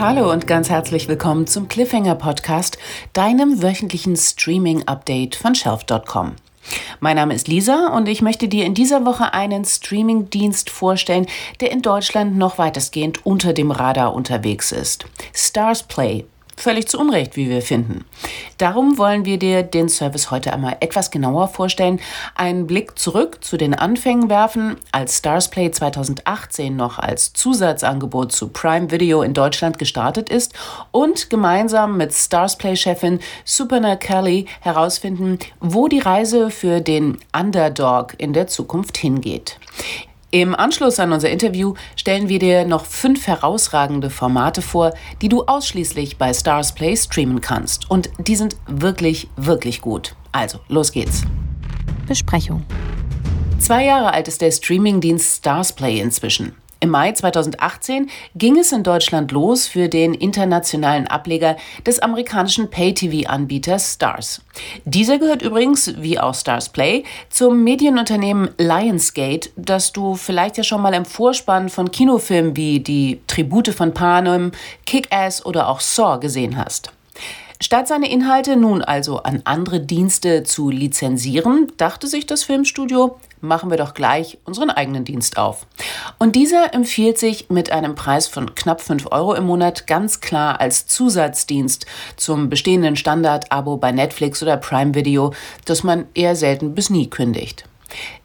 Hallo und ganz herzlich willkommen zum Cliffhanger-Podcast, deinem wöchentlichen Streaming-Update von Shelf.com. Mein Name ist Lisa und ich möchte dir in dieser Woche einen Streaming-Dienst vorstellen, der in Deutschland noch weitestgehend unter dem Radar unterwegs ist. STARZPLAY. Völlig zu Unrecht, wie wir finden. Darum wollen wir dir den Service heute einmal etwas genauer vorstellen, einen Blick zurück zu den Anfängen werfen, als STARZPLAY 2018 noch als Zusatzangebot zu Prime Video in Deutschland gestartet ist und gemeinsam mit STARZPLAY-Chefin Suparna Kelly herausfinden, wo die Reise für den Underdog in der Zukunft hingeht. Im Anschluss an unser Interview stellen wir dir noch 5 herausragende Formate vor, die du ausschließlich bei STARZPLAY streamen kannst. Und die sind wirklich, wirklich gut. Also, los geht's. Besprechung. 2 Jahre alt ist der Streamingdienst STARZPLAY inzwischen. Im Mai 2018 ging es in Deutschland los für den internationalen Ableger des amerikanischen Pay-TV-Anbieters Starz. Dieser gehört übrigens, wie auch STARZPLAY, zum Medienunternehmen Lionsgate, das du vielleicht ja schon mal im Vorspann von Kinofilmen wie die Tribute von Panem, Kick-Ass oder auch Saw gesehen hast. Statt seine Inhalte nun also an andere Dienste zu lizenzieren, dachte sich das Filmstudio, machen wir doch gleich unseren eigenen Dienst auf. Und dieser empfiehlt sich mit einem Preis von knapp 5 € im Monat ganz klar als Zusatzdienst zum bestehenden Standard-Abo bei Netflix oder Prime Video, das man eher selten bis nie kündigt.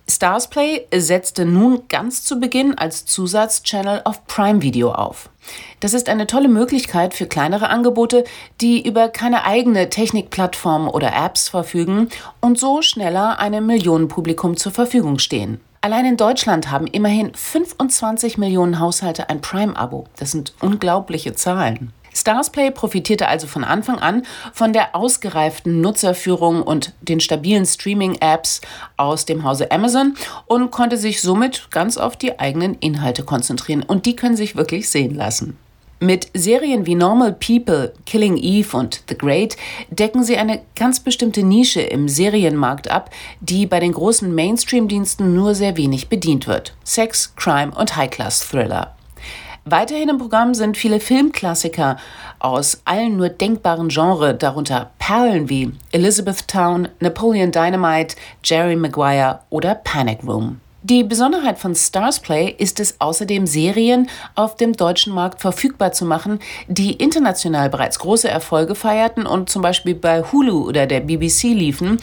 STARZPLAY setzte nun ganz zu Beginn als Zusatzchannel auf Prime Video auf. Das ist eine tolle Möglichkeit für kleinere Angebote, die über keine eigene Technikplattform oder Apps verfügen und so schneller einem Millionenpublikum zur Verfügung stehen. Allein in Deutschland haben immerhin 25 Millionen Haushalte ein Prime-Abo. Das sind unglaubliche Zahlen. STARZPLAY profitierte also von Anfang an von der ausgereiften Nutzerführung und den stabilen Streaming-Apps aus dem Hause Amazon und konnte sich somit ganz auf die eigenen Inhalte konzentrieren. Und die können sich wirklich sehen lassen. Mit Serien wie Normal People, Killing Eve und The Great decken sie eine ganz bestimmte Nische im Serienmarkt ab, die bei den großen Mainstream-Diensten nur sehr wenig bedient wird. Sex, Crime und High-Class-Thriller. Weiterhin im Programm sind viele Filmklassiker aus allen nur denkbaren Genres, darunter Perlen wie Elizabethtown, Napoleon Dynamite, Jerry Maguire oder Panic Room. Die Besonderheit von STARZPLAY ist es außerdem, Serien auf dem deutschen Markt verfügbar zu machen, die international bereits große Erfolge feierten und zum Beispiel bei Hulu oder der BBC liefen,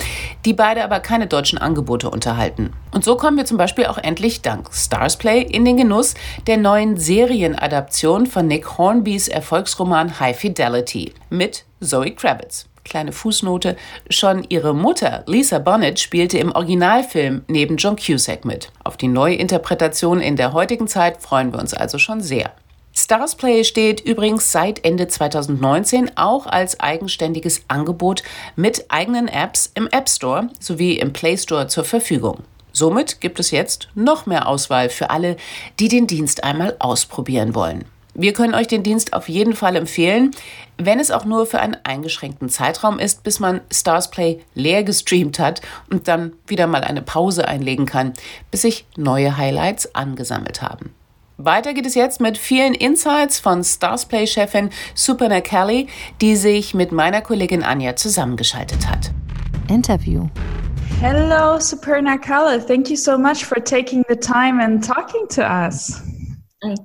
die beide aber keine deutschen Angebote unterhalten. Und so kommen wir zum Beispiel auch endlich dank STARZPLAY in den Genuss der neuen Serienadaption von Nick Hornbys Erfolgsroman High Fidelity mit Zoe Kravitz. Kleine Fußnote, schon ihre Mutter Lisa Bonet spielte im Originalfilm neben John Cusack mit. Auf die Neuinterpretation in der heutigen Zeit freuen wir uns also schon sehr. STARZPLAY steht übrigens seit Ende 2019 auch als eigenständiges Angebot mit eigenen Apps im App Store sowie im Play Store zur Verfügung. Somit gibt es jetzt noch mehr Auswahl für alle, die den Dienst einmal ausprobieren wollen. Wir können euch den Dienst auf jeden Fall empfehlen, wenn es auch nur für einen eingeschränkten Zeitraum ist, bis man STARZPLAY leer gestreamt hat und dann wieder mal eine Pause einlegen kann, bis sich neue Highlights angesammelt haben. Weiter geht es jetzt mit vielen Insights von STARZPLAY-Chefin Suparna Kelly, die sich mit meiner Kollegin Anja zusammengeschaltet hat. Interview. Hello, Suparna Kelly. Thank you so much for taking the time and talking to us.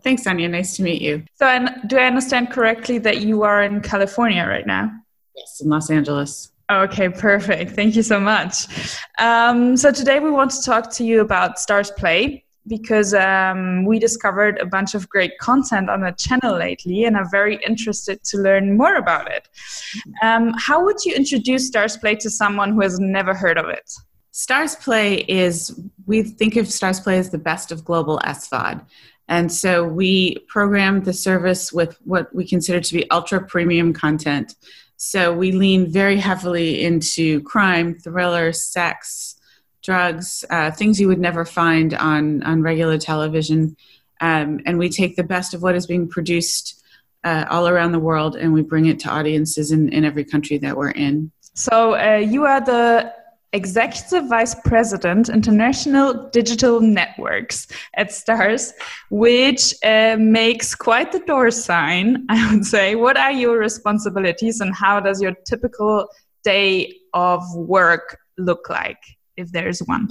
Thanks, Anya. Nice to meet you. So, do I understand correctly that you are in California right now? Yes, in Los Angeles. Okay, perfect. Thank you so much. So today we want to talk to you about STARZPLAY because we discovered a bunch of great content on the channel lately and are very interested to learn more about it. How would you introduce STARZPLAY to someone who has never heard of it? STARZPLAY is, we think of STARZPLAY as the best of global SVOD. And so we programmed the service with what we consider to be ultra premium content. So we lean very heavily into crime, thriller, sex, drugs, things you would never find on regular television. And we take the best of what is being produced all around the world and we bring it to audiences in every country that we're in. So you are the Executive Vice President, International Digital Networks at Starz, which makes quite the door sign, I would say. What are your responsibilities and how does your typical day of work look like, if there is one?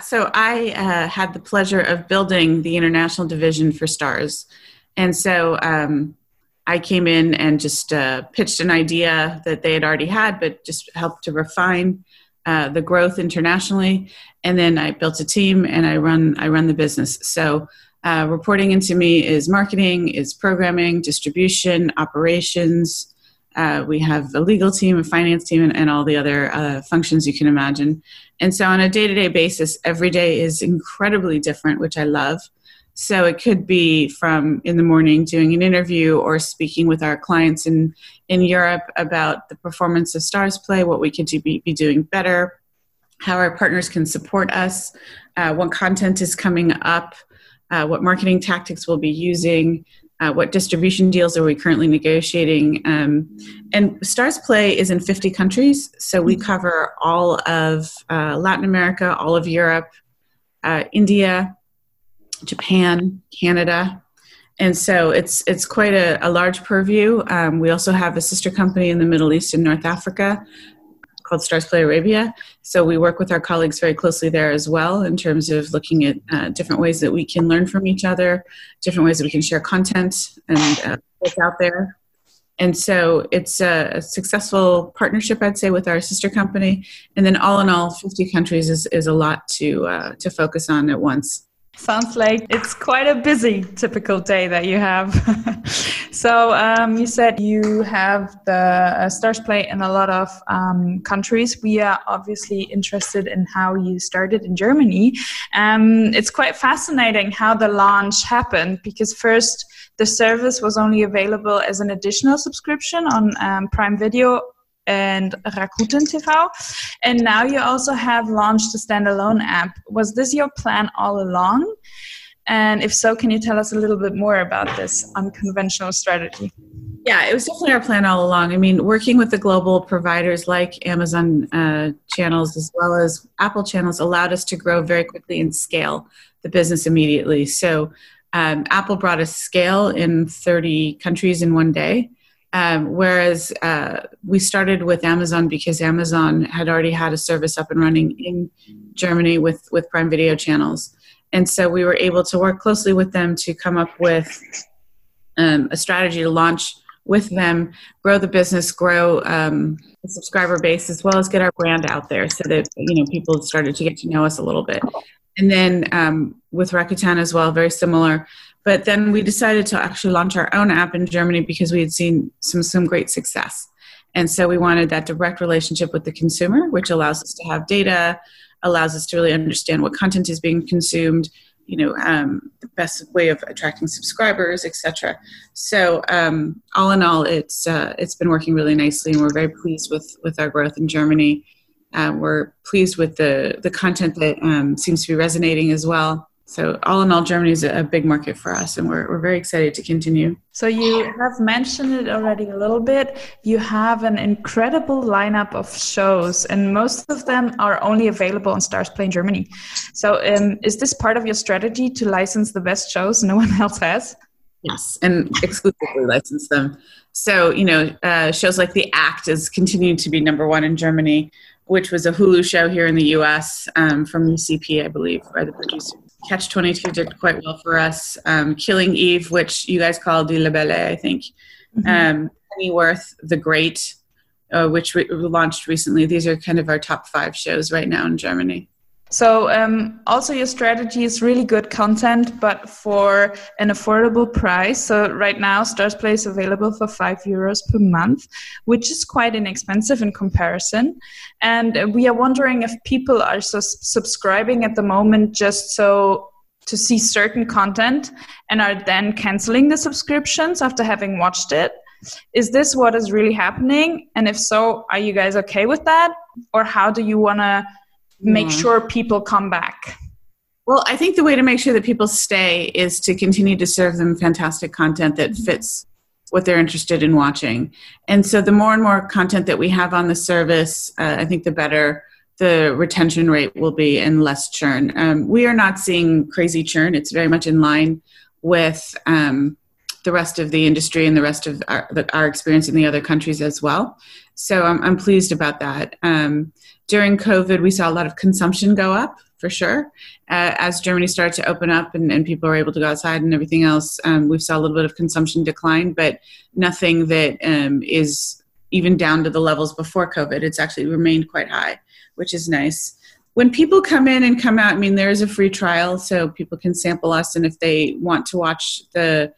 So I had the pleasure of building the international division for Starz. And so I came in and just pitched an idea that they had already had, but just helped to refine the growth internationally. And then I built a team and I run the business. So reporting into me is marketing, is programming, distribution, operations. We have a legal team, a finance team, and all the other functions you can imagine. And so on a day-to-day basis, every day is incredibly different, which I love. So it could be from in the morning doing an interview or speaking with our clients in Europe about the performance of STARZPLAY, what we could be doing better, how our partners can support us, what content is coming up, what marketing tactics we'll be using, what distribution deals are we currently negotiating. And STARZPLAY is in 50 countries, so we cover all of Latin America, all of Europe, India, Japan, Canada. And so it's quite a large purview. We also have a sister company in the Middle East and North Africa called STARZPLAY Arabia. So we work with our colleagues very closely there as well in terms of looking at different ways that we can learn from each other, different ways that we can share content and what's out there. And so it's a successful partnership, I'd say, with our sister company. And then all in all, 50 countries is a lot to focus on at once. Sounds like it's quite a busy, typical day that you have. So you said you have the STARZPLAY in a lot of countries. We are obviously interested in how you started in Germany. It's quite fascinating how the launch happened, because first the service was only available as an additional subscription on Prime Video and Rakuten TV, and now you also have launched a standalone app. Was this your plan all along? And if so, can you tell us a little bit more about this unconventional strategy? Yeah, it was definitely our plan all along. I mean, working with the global providers like Amazon channels as well as Apple channels allowed us to grow very quickly and scale the business immediately. So Apple brought us scale in 30 countries in one day. Whereas we started with Amazon because Amazon had already had a service up and running in Germany with Prime Video channels. And so we were able to work closely with them to come up with a strategy to launch with them, grow the business, grow the subscriber base, as well as get our brand out there so that, you know, people started to get to know us a little bit. And then with Rakuten as well, very similar. But then we decided to actually launch our own app in Germany because we had seen some great success. And so we wanted that direct relationship with the consumer, which allows us to have data, allows us to really understand what content is being consumed, you know, the best way of attracting subscribers, etc. So all in all, it's been working really nicely, and we're very pleased with our growth in Germany. We're pleased with the content that seems to be resonating as well. So all in all, Germany is a big market for us, and we're very excited to continue. So you have mentioned it already a little bit. You have an incredible lineup of shows, and most of them are only available on STARZPLAY in Germany. So is this part of your strategy to license the best shows no one else has? Yes, and exclusively license them. So, you know, shows like The Act is continuing to be number one in Germany, which was a Hulu show here in the U.S. From UCP, I believe, or the producer. Catch-22 did quite well for us. Killing Eve, which you guys call De La Belle, I think. Pennyworth, The Great, which we launched recently. These are kind of our top 5 shows right now in Germany. So also your strategy is really good content, but for an affordable price. So right now, STARZPLAY is available for €5 per month, which is quite inexpensive in comparison. And we are wondering if people are subscribing at the moment just so to see certain content and are then canceling the subscriptions after having watched it. Is this what is really happening? And if so, are you guys okay with that? Or how do you want to make sure people come back? Well, I think the way to make sure that people stay is to continue to serve them fantastic content that fits what they're interested in watching. And so the more and more content that we have on the service, I think the better the retention rate will be and less churn. We are not seeing crazy churn. It's very much in line with the rest of the industry and the rest of our experience in the other countries as well. So I'm pleased about that. During COVID, we saw a lot of consumption go up, for sure. As Germany started to open up and people were able to go outside and everything else, we saw a little bit of consumption decline, but nothing that is even down to the levels before COVID. It's actually remained quite high, which is nice. When people come in and come out, I mean, there is a free trial, so people can sample us, and if they want to watch to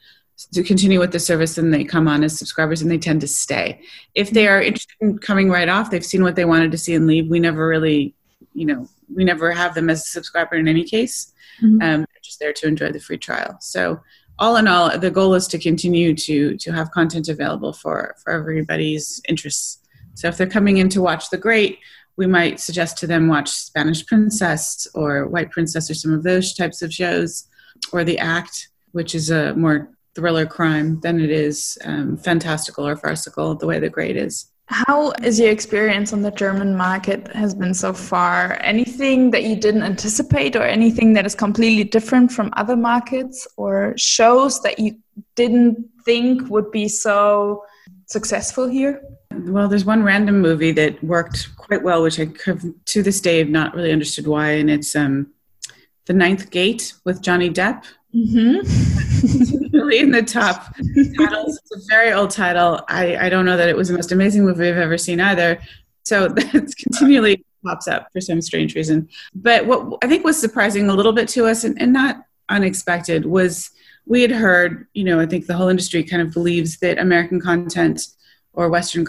continue with the service, then they come on as subscribers and they tend to stay. If they are interested in coming right off, they've seen what they wanted to see and leave. We never really, we never have them as a subscriber in any case. Mm-hmm. They're just there to enjoy the free trial. So all in all, the goal is to continue to have content available for everybody's interests. So if they're coming in to watch The Great, we might suggest to them watch Spanish Princess or White Princess or some of those types of shows, or The Act, which is a more thriller crime than it is fantastical or farcical the way The Great is. How is your experience on the German market has been so far? Anything that you didn't anticipate or anything that is completely different from other markets or shows that you didn't think would be so successful here? Well, there's one random movie that worked quite well, which I to this day have not really understood why, and it's The Ninth Gate with Johnny Depp. Mm-hmm. Really in the top titles. It's a very old title. I don't know that it was the most amazing movie I've ever seen either. So that continually pops up for some strange reason. But what I think was surprising a little bit to us and not unexpected was we had heard, I think the whole industry kind of believes that American content or Western,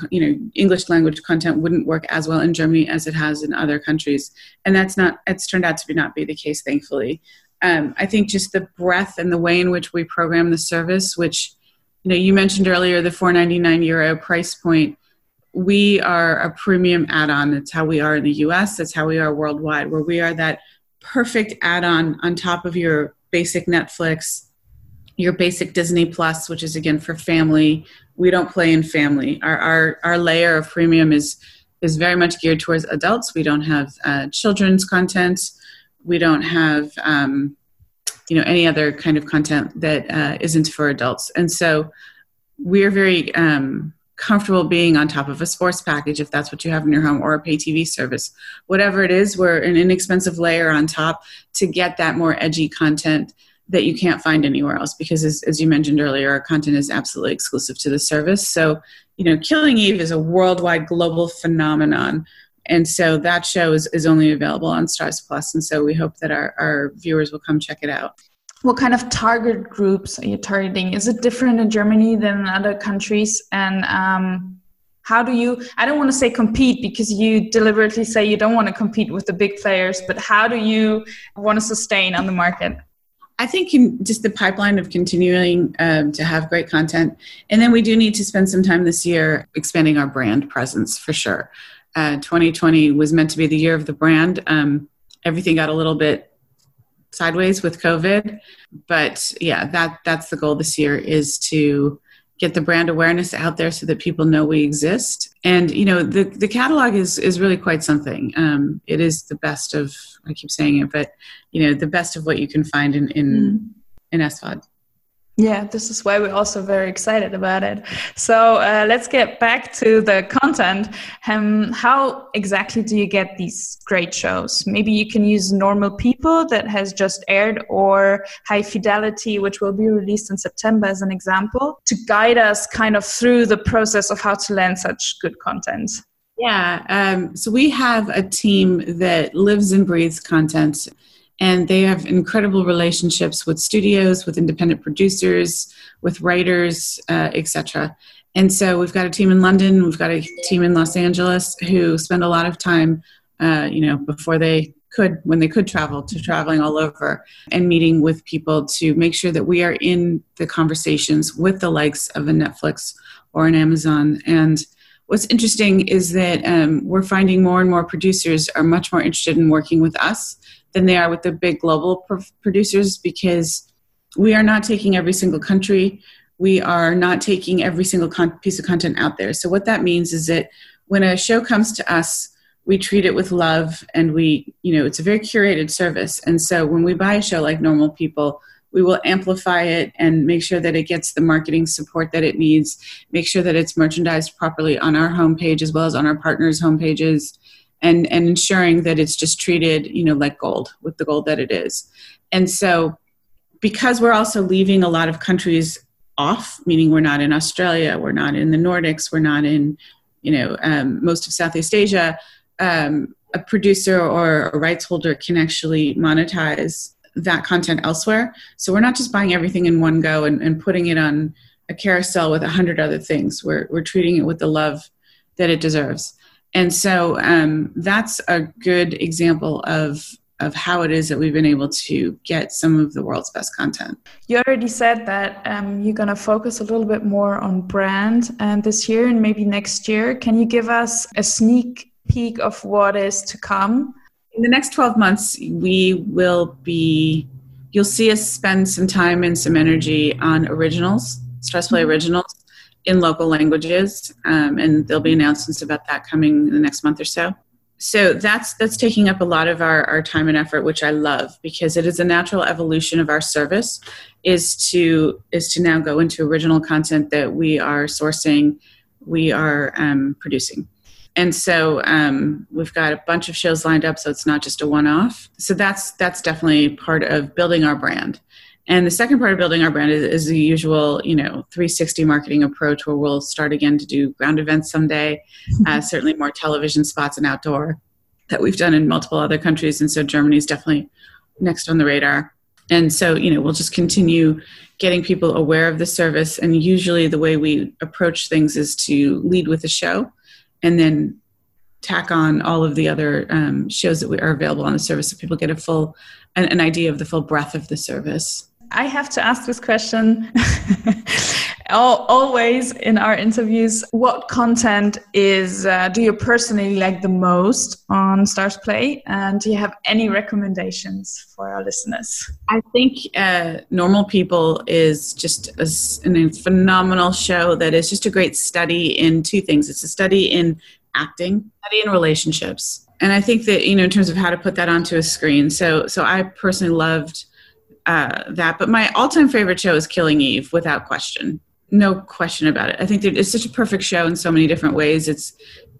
English language content wouldn't work as well in Germany as it has in other countries. And it's turned out to not be the case, thankfully. I think just the breadth and the way in which we program the service, which, you mentioned earlier, the €4.99 price point, we are a premium add-on. That's how we are in the US. That's how we are worldwide, where we are that perfect add-on on top of your basic Netflix, your basic Disney Plus, which is again for family. We don't play in family. Our layer of premium is very much geared towards adults. We don't have children's content. We don't have, any other kind of content that isn't for adults. And so we're very comfortable being on top of a sports package, if that's what you have in your home, or a pay TV service. Whatever it is, we're an inexpensive layer on top to get that more edgy content that you can't find anywhere else. Because as you mentioned earlier, our content is absolutely exclusive to the service. So, Killing Eve is a worldwide global phenomenon. And so that show is only available on STARZ+. And so we hope that our viewers will come check it out. What kind of target groups are you targeting? Is it different in Germany than in other countries? And how do you, I don't want to say compete, because you deliberately say you don't want to compete with the big players, but how do you want to sustain on the market? I think just the pipeline of continuing to have great content. And then we do need to spend some time this year expanding our brand presence for sure. 2020 was meant to be the year of the brand. Everything got a little bit sideways with COVID, but yeah, that's the goal this year, is to get the brand awareness out there so that people know we exist. And the catalog is really quite something. It is the best of, I keep saying it, but the best of what you can find in SVOD. Yeah, this is why we're also very excited about it. So let's get back to the content. How exactly do you get these great shows? Maybe you can use Normal People that has just aired, or High Fidelity, which will be released in September as an example, to guide us kind of through the process of how to land such good content. Yeah, so we have a team that lives and breathes content. And they have incredible relationships with studios, with independent producers, with writers, etc. And so we've got a team in London, we've got a team in Los Angeles who spend a lot of time, before they could, when they could travel, to traveling all over and meeting with people to make sure that we are in the conversations with the likes of a Netflix or an Amazon. And what's interesting is that we're finding more and more producers are much more interested in working with us than they are with the big global producers, because we are not taking every single country. We are not taking every single piece of content out there. So what that means is that when a show comes to us, we treat it with love, and we, you know, it's a very curated service. And so when we buy a show like Normal People, we will amplify it and make sure that it gets the marketing support that it needs, make sure that it's merchandised properly on our homepage as well as on our partners' homepages, and ensuring that it's just treated, you know, like gold, with the gold that it is. And so because we're also leaving a lot of countries off, meaning we're not in Australia, we're not in the Nordics, we're not in, you know, most of Southeast Asia, a producer or a rights holder can actually monetize that content elsewhere. So we're not just buying everything in one go and putting it on a carousel with 100 other things. We're treating it with the love that it deserves. And so that's a good example of how it is that we've been able to get some of the world's best content. You already said that you're going to focus a little bit more on brand this year and maybe next year. Can you give us a sneak peek of what is to come? In the next 12 months, we will be, you'll see us spend some time and some energy on originals, STARZPLAY originals in local languages, and there'll be announcements about that coming in the next month or so. So that's taking up a lot of our time and effort, which I love, because it is a natural evolution of our service is to now go into original content that we are sourcing, we are producing. And so we've got a bunch of shows lined up, so it's not just a one-off. So that's definitely part of building our brand. And the second part of building our brand is the usual, you know, 360 marketing approach, where we'll start again to do ground events someday, certainly more television spots and outdoor that we've done in multiple other countries. And so Germany's definitely next on the radar. And so, you know, we'll just continue getting people aware of the service. And usually the way we approach things is to lead with a show and then tack on all of the other shows that are available on the service, so people get a full, an idea of the full breadth of the service. I have to ask this question always in our interviews. What content is do you personally like the most on STARZPLAY? And do you have any recommendations for our listeners? I think Normal People is just a phenomenal show that is just a great study in two things. It's a study in acting, study in relationships. And I think that, you know, in terms of how to put that onto a screen. So I personally loved that. But my all-time favorite show is Killing Eve, without question. No question about it. I think that it's such a perfect show in so many different ways. It's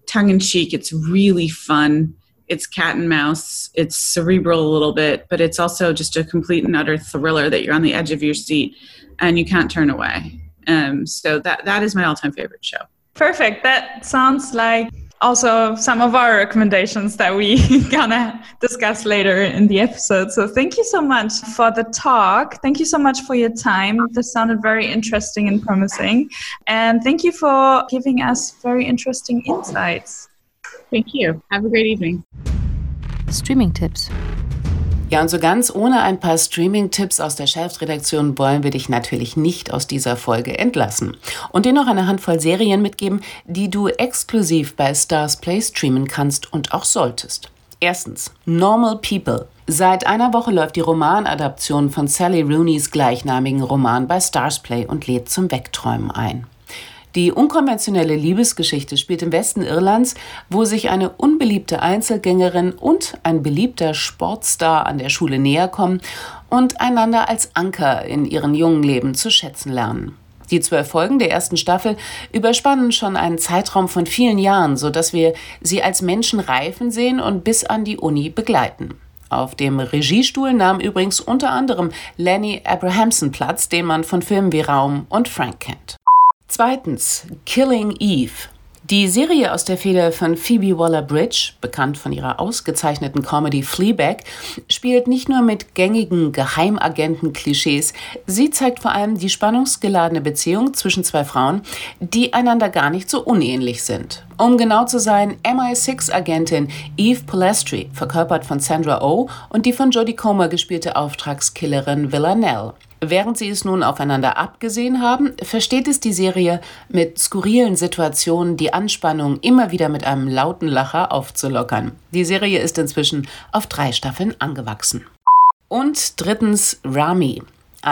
tongue-in-cheek. It's really fun. It's cat and mouse. It's cerebral a little bit. But it's also just a complete and utter thriller that you're on the edge of your seat and you can't turn away. So that is my all-time favorite show. Perfect. That sounds like also some of our recommendations that we're gonna discuss later in the episode. So thank you so much for the talk. Thank you so much for your time. This sounded very interesting and promising. And thank you for giving us very interesting insights. Thank you. Have a great evening. Streaming-Tipps. Ja, und so ganz ohne ein paar Streaming-Tipps aus der Chefredaktion wollen wir dich natürlich nicht aus dieser Folge entlassen und dir noch eine Handvoll Serien mitgeben, die du exklusiv bei STARZPLAY streamen kannst und auch solltest. Erstens, Normal People. Seit einer Woche läuft die Romanadaption von Sally Rooneys gleichnamigen Roman bei STARZPLAY und lädt zum Wegträumen ein. Die unkonventionelle Liebesgeschichte spielt im Westen Irlands, wo sich eine unbeliebte Einzelgängerin und ein beliebter Sportstar an der Schule näher kommen und einander als Anker in ihren jungen Leben zu schätzen lernen. Die 12 Folgen der ersten Staffel überspannen schon einen Zeitraum von vielen Jahren, sodass wir sie als Menschen reifen sehen und bis an die Uni begleiten. Auf dem Regiestuhl nahm übrigens unter anderem Lenny Abrahamson Platz, den man von Filmen wie Raum und Frank kennt. Zweitens, Killing Eve. Die Serie aus der Feder von Phoebe Waller-Bridge, bekannt von ihrer ausgezeichneten Comedy Fleabag, spielt nicht nur mit gängigen Geheimagenten-Klischees, sie zeigt vor allem die spannungsgeladene Beziehung zwischen zwei Frauen, die einander gar nicht so unähnlich sind. Um genau zu sein, MI6-Agentin Eve Polastri, verkörpert von Sandra Oh, und die von Jodie Comer gespielte Auftragskillerin Villanelle. Während sie es nun aufeinander abgesehen haben, versteht es die Serie, mit skurrilen Situationen die Anspannung immer wieder mit einem lauten Lacher aufzulockern. Die Serie ist inzwischen auf 3 Staffeln angewachsen. Und drittens Rami.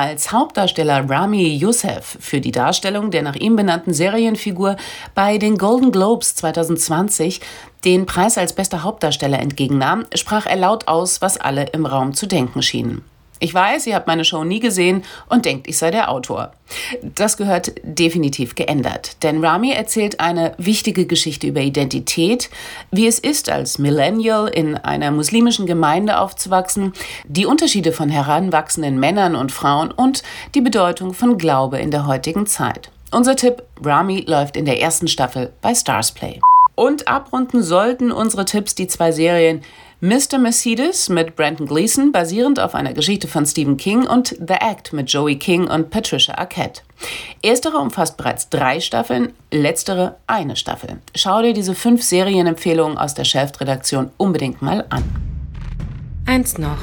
als Hauptdarsteller Rami Youssef für die Darstellung der nach ihm benannten Serienfigur bei den Golden Globes 2020 den Preis als bester Hauptdarsteller entgegennahm, sprach er laut aus, was alle im Raum zu denken schienen. Ich weiß, ihr habt meine Show nie gesehen und denkt, ich sei der Autor. Das gehört definitiv geändert, denn Rami erzählt eine wichtige Geschichte über Identität, wie es ist, als Millennial in einer muslimischen Gemeinde aufzuwachsen, die Unterschiede von heranwachsenden Männern und Frauen und die Bedeutung von Glaube in der heutigen Zeit. Unser Tipp: Rami läuft in der ersten Staffel bei STARZPLAY. Und abrunden sollten unsere Tipps die zwei Serien Mr. Mercedes mit Brandon Gleeson, basierend auf einer Geschichte von Stephen King, und The Act mit Joey King und Patricia Arquette. Erstere umfasst bereits 3 Staffeln, letztere 1 Staffel. Schau dir diese 5 Serienempfehlungen aus der Chefredaktion unbedingt mal an. Eins noch.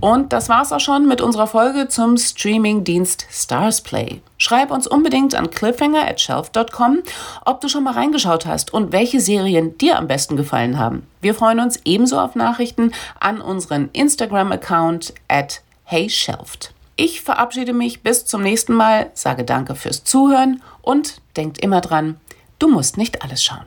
Und das war's auch schon mit unserer Folge zum Streamingdienst STARZPLAY. Schreib uns unbedingt an cliffhanger@shelf.com, ob du schon mal reingeschaut hast und welche Serien dir am besten gefallen haben. Wir freuen uns ebenso auf Nachrichten an unseren Instagram-Account @heyshelft. Ich verabschiede mich bis zum nächsten Mal, sage danke fürs Zuhören und denkt immer dran, du musst nicht alles schauen.